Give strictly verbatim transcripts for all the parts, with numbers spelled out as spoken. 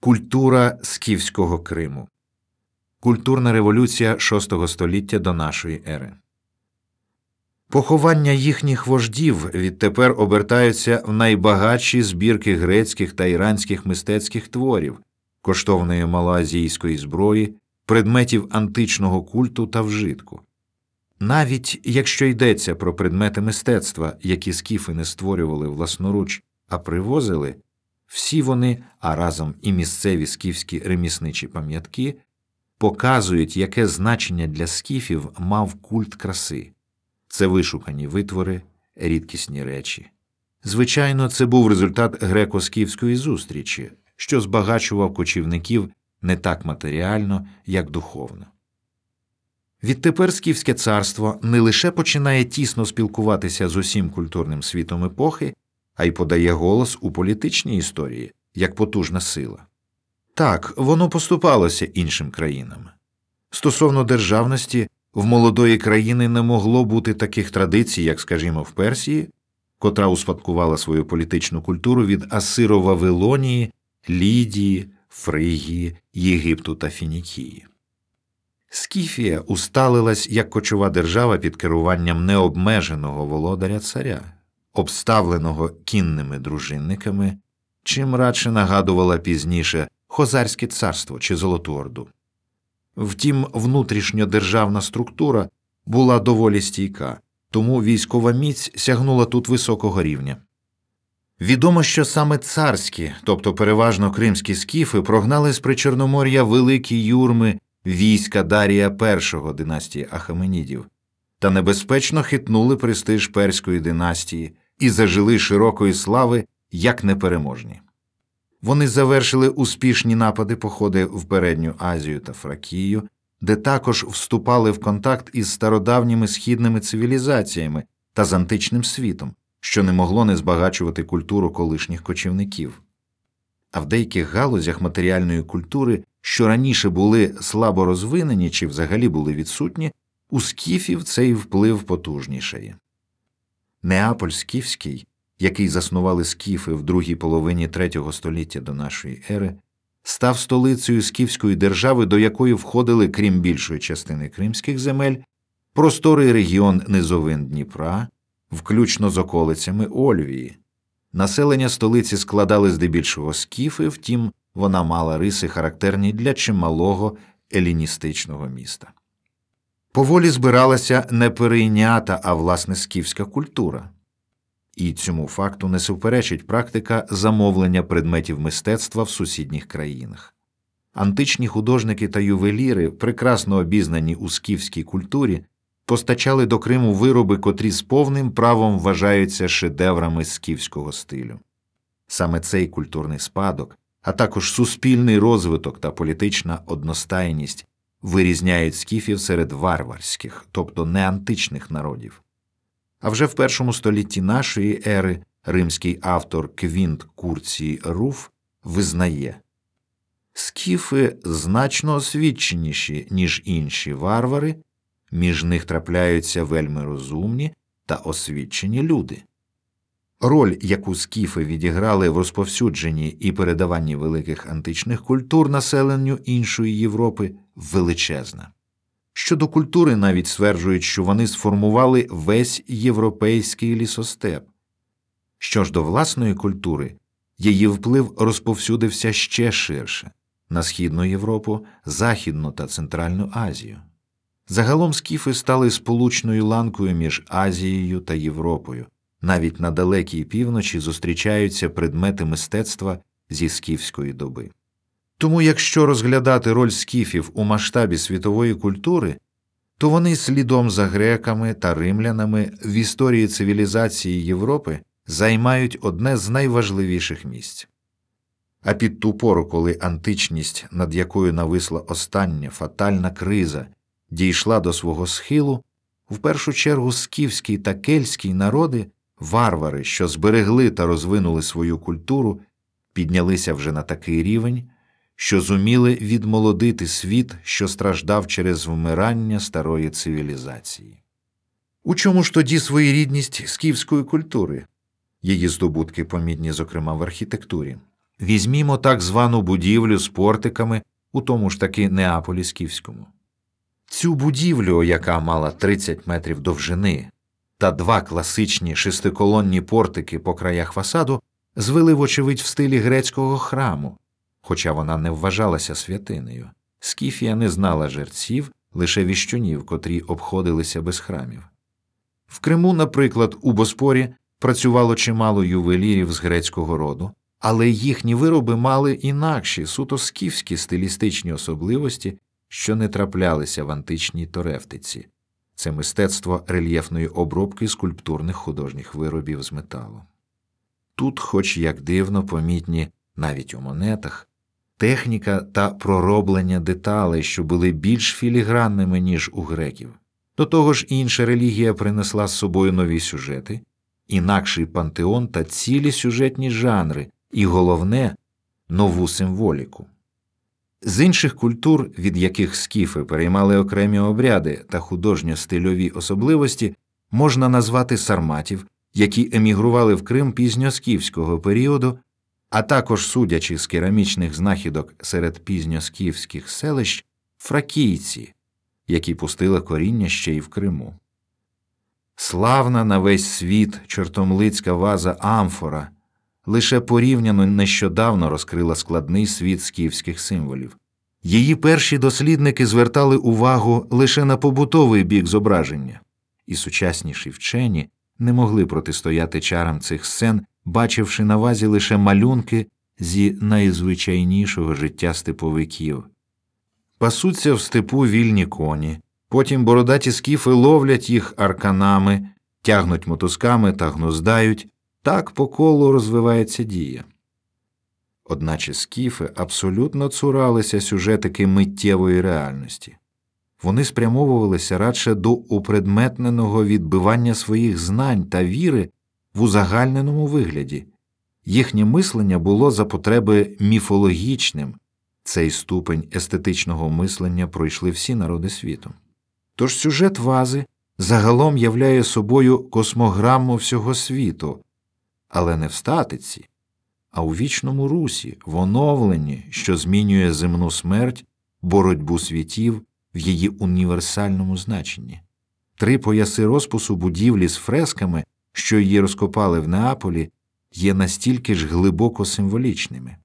Культура скіфського Криму. Культурна революція шостого століття до нашої ери. Поховання їхніх вождів відтепер обертаються в найбагатші збірки грецьких та іранських мистецьких творів, коштовної малоазійської зброї, предметів античного культу та вжитку. Навіть якщо йдеться про предмети мистецтва, які скіфи не створювали власноруч, а привозили, всі вони, а разом і місцеві скіфські ремісничі пам'ятки, показують, яке значення для скіфів мав культ краси. Це вишукані витвори, рідкісні речі. Звичайно, це був результат греко-скіфської зустрічі, що збагачував кочівників не так матеріально, як духовно. Відтепер скіфське царство не лише починає тісно спілкуватися з усім культурним світом епохи, а й подає голос у політичній історії, як потужна сила. Так, воно поступалося іншим країнам. Стосовно державності, в молодої країни не могло бути таких традицій, як, скажімо, в Персії, котра успадкувала свою політичну культуру від Асиро-Вавилонії, Лідії, Фригії, Єгипту та Фінікії. Скіфія усталилась як кочова держава під керуванням необмеженого володаря-царя, обставленого кінними дружинниками, чим радше нагадувала пізніше Хозарське царство чи Золоту Орду. Втім, внутрішньодержавна структура була доволі стійка, тому військова міць сягнула тут високого рівня. Відомо, що саме царські, тобто переважно кримські скіфи, прогнали з Причорномор'я великі юрми війська Дарія І династії Ахаменідів та небезпечно хитнули престиж перської династії і зажили широкої слави як непереможні. Вони завершили успішні напади-походи в Передню Азію та Фракію, де також вступали в контакт із стародавніми східними цивілізаціями та з античним світом, що не могло не збагачувати культуру колишніх кочівників. А в деяких галузях матеріальної культури, що раніше були слабо розвинені чи взагалі були відсутні, у скіфів цей вплив потужнішає. Неаполь скіфський, який заснували скіфи в другій половині третього століття до нашої ери, став столицею скіфської держави, до якої входили, крім більшої частини кримських земель, просторий регіон низовин Дніпра, включно з околицями Ольвії. Населення столиці складали здебільшого скіфи, втім вона мала риси, характерні для чималого еліністичного міста. Поволі збиралася не перейнята, а власне скіфська культура. І цьому факту не суперечить практика замовлення предметів мистецтва в сусідніх країнах. Античні художники та ювеліри, прекрасно обізнані у скіфській культурі, постачали до Криму вироби, котрі з повним правом вважаються шедеврами скіфського стилю. Саме цей культурний спадок, а також суспільний розвиток та політична одностайність вирізняють скіфів серед варварських, тобто неантичних народів. А вже в першому столітті нашої ери римський автор Квінт Курцій Руф визнає: «Скіфи значно освіченіші, ніж інші варвари, між них трапляються вельми розумні та освічені люди». Роль, яку скіфи відіграли в розповсюдженні і передаванні великих античних культур населенню іншої Європи, величезна. Щодо культури навіть стверджують, що вони сформували весь європейський лісостеп. Що ж до власної культури, її вплив розповсюдився ще ширше – на Східну Європу, Західну та Центральну Азію. Загалом скіфи стали сполучною ланкою між Азією та Європою. Навіть на далекій півночі зустрічаються предмети мистецтва зі скіфської доби. Тому якщо розглядати роль скіфів у масштабі світової культури, то вони слідом за греками та римлянами в історії цивілізації Європи займають одне з найважливіших місць. А під ту пору, коли античність, над якою нависла остання фатальна криза, дійшла до свого схилу, в першу чергу скіфський та кельтський народи, варвари, що зберегли та розвинули свою культуру, піднялися вже на такий рівень, що зуміли відмолодити світ, що страждав через вмирання старої цивілізації. У чому ж тоді своєрідність скіфської культури? Її здобутки помітні, зокрема, в архітектурі. Візьмімо так звану будівлю з портиками у тому ж таки Неаполі скіфському. Цю будівлю, яка мала тридцять метрів довжини, та два класичні шестиколонні портики по краях фасаду звели, вочевидь, в стилі грецького храму, хоча вона не вважалася святинею. Скіфія не знала жерців, лише віщунів, котрі обходилися без храмів. В Криму, наприклад, у Боспорі працювало чимало ювелірів з грецького роду, але їхні вироби мали інакші, суто скіфські стилістичні особливості, що не траплялися в античній Торевтиці. Це мистецтво рельєфної обробки скульптурних художніх виробів з металу. Тут, хоч як дивно помітні навіть у монетах, техніка та пророблення деталей, що були більш філігранними, ніж у греків. До того ж, інша релігія принесла з собою нові сюжети, інакший пантеон та цілі сюжетні жанри, і головне – нову символіку. З інших культур, від яких скіфи переймали окремі обряди та художньо-стильові особливості, можна назвати сарматів, які емігрували в Крим пізньоскіфського періоду, а також, судячи з керамічних знахідок серед пізньоскіфських селищ, фракійці, які пустили коріння ще й в Криму. Славна на весь світ чортомлицька ваза амфора лише порівняно нещодавно розкрила складний світ скіфських символів. Її перші дослідники звертали увагу лише на побутовий бік зображення, і сучасніші вчені не могли протистояти чарам цих сцен, бачивши на вазі лише малюнки зі найзвичайнішого життя степовиків. Пасуться в степу вільні коні, потім бородаті скіфи ловлять їх арканами, тягнуть мотузками та гнуздають. Так по колу розвивається дія. Одначе скіфи абсолютно цуралися сюжетики миттєвої реальності. Вони спрямовувалися радше до упредметненого відбивання своїх знань та віри в узагальненому вигляді. Їхнє мислення було за потреби міфологічним. Цей ступень естетичного мислення пройшли всі народи світу. Тож сюжет вази загалом являє собою космограму всього світу, але не в статиці, а у вічному русі, в оновленні, що змінює земну смерть, боротьбу світів в її універсальному значенні. Три пояси розпису будівлі з фресками, що її розкопали в Неаполі, є настільки ж глибоко символічними.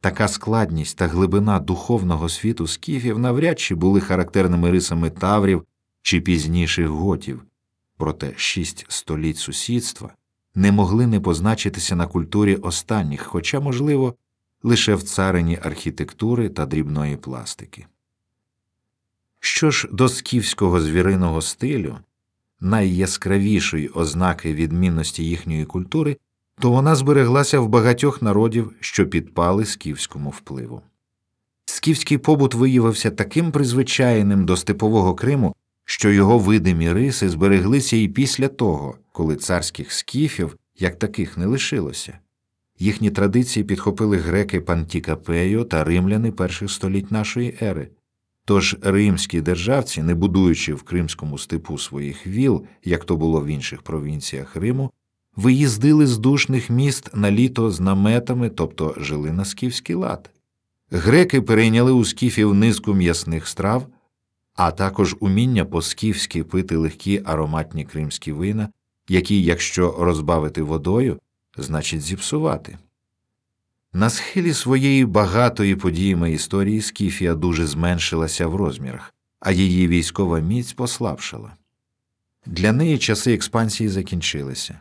Така складність та глибина духовного світу скіфів навряд чи були характерними рисами таврів чи пізніших готів, проте шість століть сусідства не могли не позначитися на культурі останніх, хоча, можливо, лише в царині архітектури та дрібної пластики. Що ж до скіфського звіриного стилю, найяскравішої ознаки відмінності їхньої культури, то вона збереглася в багатьох народів, що підпали скіфському впливу. Скіфський побут виявився таким призвичайним до степового Криму, що його видимі риси збереглися і після того, коли царських скіфів, як таких, не лишилося. Їхні традиції підхопили греки Пантікапею та римляни перших століть нашої ери. Тож римські державці, не будуючи в кримському степу своїх віл, як то було в інших провінціях Риму, виїздили з душних міст на літо з наметами, тобто жили на скіфський лад. Греки перейняли у скіфів низку м'ясних страв, а також уміння по-скіфськи пити легкі ароматні кримські вина, які, якщо розбавити водою, значить зіпсувати. На схилі своєї багатої подіями історії Скіфія дуже зменшилася в розмірах, а її військова міць послабшала. Для неї часи експансії закінчилися.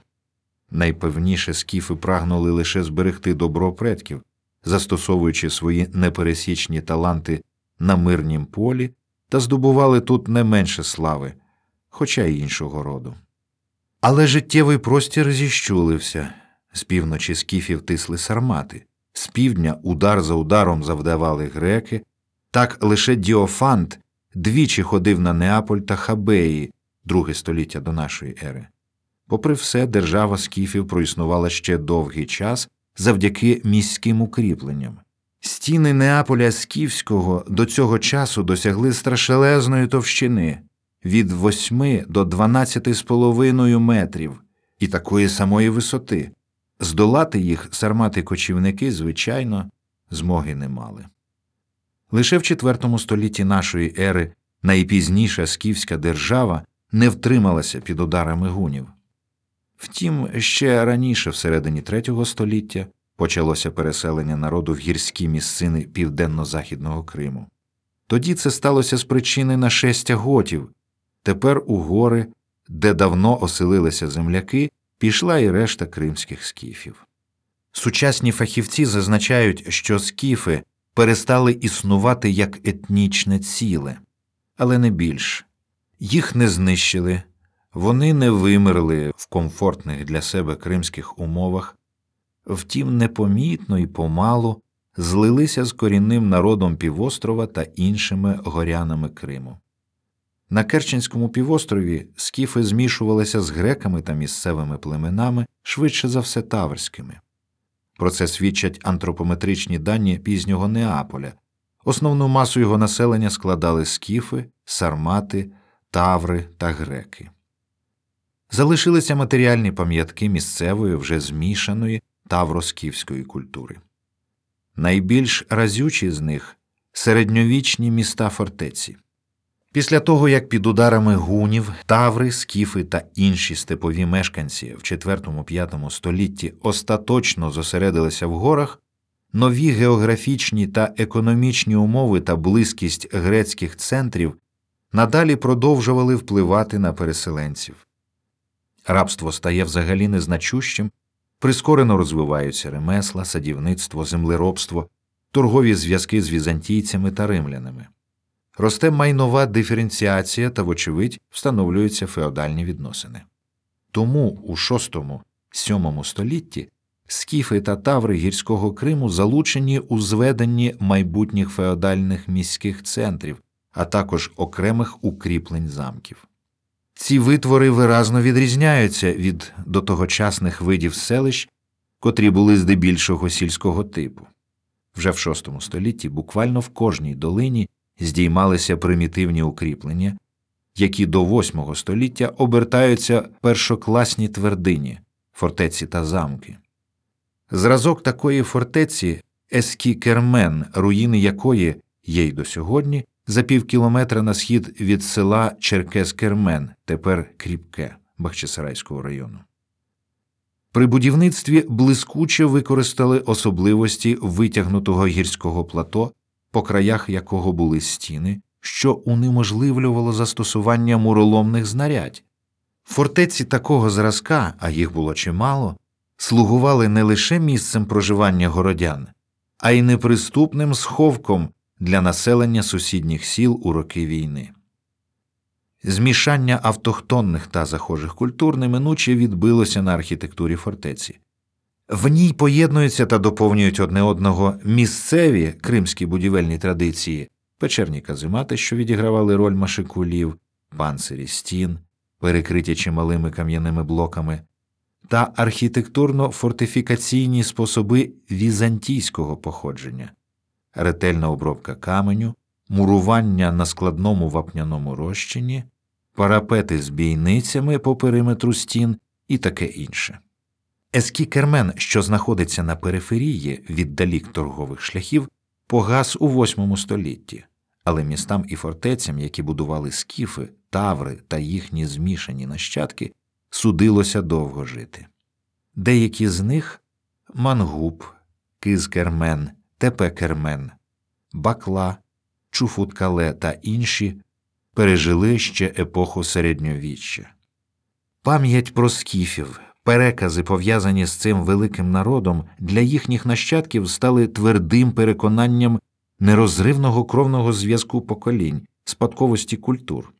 Найпевніше скіфи прагнули лише зберегти добро предків, застосовуючи свої непересічні таланти на мирнім полі, та здобували тут не менше слави, хоча й іншого роду. Але життєвий простір зіщулився. З півночі скіфів тисли сармати, з півдня удар за ударом завдавали греки, так лише Діофант двічі ходив на Неаполь та Хабеї, друге століття до нашої ери. Попри все, держава скіфів проіснувала ще довгий час завдяки міським укріпленням. Стіни Неаполя скіфського до цього часу досягли страшелезної товщини – від восьми до дванадцяти з половиною метрів і такої самої висоти. Здолати їх сармати-кочівники, звичайно, змоги не мали. Лише в четвертому столітті нашої ери найпізніша скіфська держава не втрималася під ударами гунів. Втім, ще раніше, всередині третього століття, почалося переселення народу в гірські місцини південно-західного Криму. Тоді це сталося з причини нашестя готів. Тепер у гори, де давно оселилися земляки, пішла і решта кримських скіфів. Сучасні фахівці зазначають, що скіфи перестали існувати як етнічне ціле. Але не більш. Їх не знищили, вони не вимерли в комфортних для себе кримських умовах, втім непомітно і помалу злилися з корінним народом півострова та іншими горянами Криму. На Керченському півострові скіфи змішувалися з греками та місцевими племенами, швидше за все таврськими. Про це свідчать антропометричні дані пізнього Неаполя. Основну масу його населення складали скіфи, сармати, таври та греки. Залишилися матеріальні пам'ятки місцевої, вже змішаної тавро-скіфської культури. Найбільш разючі з них – середньовічні міста-фортеці. Після того, як під ударами гунів, таври, скіфи та інші степові мешканці в четвертому-п'ятому столітті остаточно зосередилися в горах, нові географічні та економічні умови та близькість грецьких центрів надалі продовжували впливати на переселенців. Рабство стає взагалі незначущим, прискорено розвиваються ремесла, садівництво, землеробство, торгові зв'язки з візантійцями та римлянами. Росте майнова диференціація та, вочевидь, встановлюються феодальні відносини. Тому у шостому-сьомому столітті скіфи та таври гірського Криму залучені у зведенні майбутніх феодальних міських центрів, а також окремих укріплень замків. Ці витвори виразно відрізняються від дотогочасних видів селищ, котрі були здебільшого сільського типу. Вже в шостому столітті буквально в кожній долині здіймалися примітивні укріплення, які до восьмого століття обертаються першокласні твердині, фортеці та замки. Зразок такої фортеці – Ескі-Кермен, руїни якої, є й до сьогодні, за пів кілометра на схід від села Черкес-Кермен, тепер Кріпке, Бахчисарайського району. При будівництві блискуче використали особливості витягнутого гірського плато, по краях якого були стіни, що унеможливлювало застосування муроломних знарядь. Фортеці такого зразка, а їх було чимало, слугували не лише місцем проживання городян, а й неприступним сховком для населення сусідніх сіл у роки війни. Змішання автохтонних та захожих культур неминуче відбилося на архітектурі фортеці. В ній поєднуються та доповнюють одне одного місцеві кримські будівельні традиції, печерні каземати, що відігравали роль машикулів, панцирі стін, перекриті чималими кам'яними блоками, та архітектурно-фортифікаційні способи візантійського походження, ретельна обробка каменю, мурування на складному вапняному розчині, парапети з бійницями по периметру стін і таке інше. Ескі-Кермен, що знаходиться на периферії віддалік торгових шляхів, погас у восьмому столітті, але містам і фортецям, які будували скіфи, таври та їхні змішані нащадки, судилося довго жити. Деякі з них – Мангуп, Киз-кермен, Тепе-Кермен, Бакла, Чуфут-Кале та інші – пережили ще епоху середньовіччя. Пам'ять про скіфів, перекази, пов'язані з цим великим народом, для їхніх нащадків стали твердим переконанням нерозривного кровного зв'язку поколінь, спадковості культур.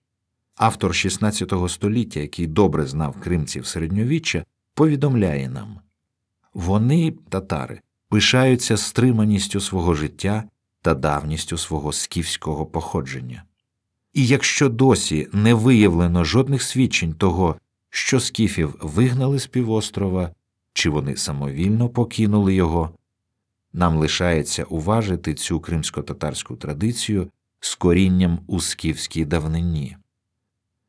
Автор шістнадцятого століття, який добре знав кримців середньовіччя, повідомляє нам: «Вони, татари, пишаються стриманістю свого життя та давністю свого скіфського походження. І якщо досі не виявлено жодних свідчень того, що скіфів вигнали з півострова, чи вони самовільно покинули його, нам лишається уважити цю кримсько-татарську традицію з корінням у скіфській давнині».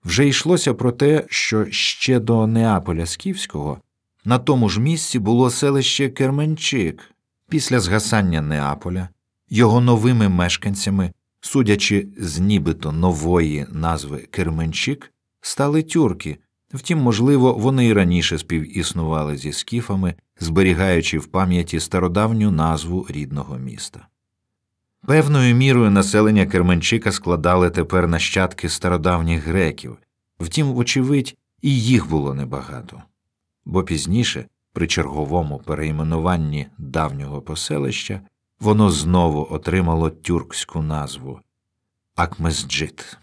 Вже йшлося про те, що ще до Неаполя скіфського На тому ж місці було селище Керменчик. Після згасання Неаполя його новими мешканцями, судячи з нібито нової назви Керменчик, стали тюрки. Втім, можливо, вони й раніше співіснували зі скіфами, зберігаючи в пам'яті стародавню назву рідного міста. Певною мірою населення Керменчика складали тепер нащадки стародавніх греків. Втім, вочевидь, і їх було небагато. Бо пізніше, при черговому перейменуванні давнього поселища, воно знову отримало тюркську назву – Акмезджит.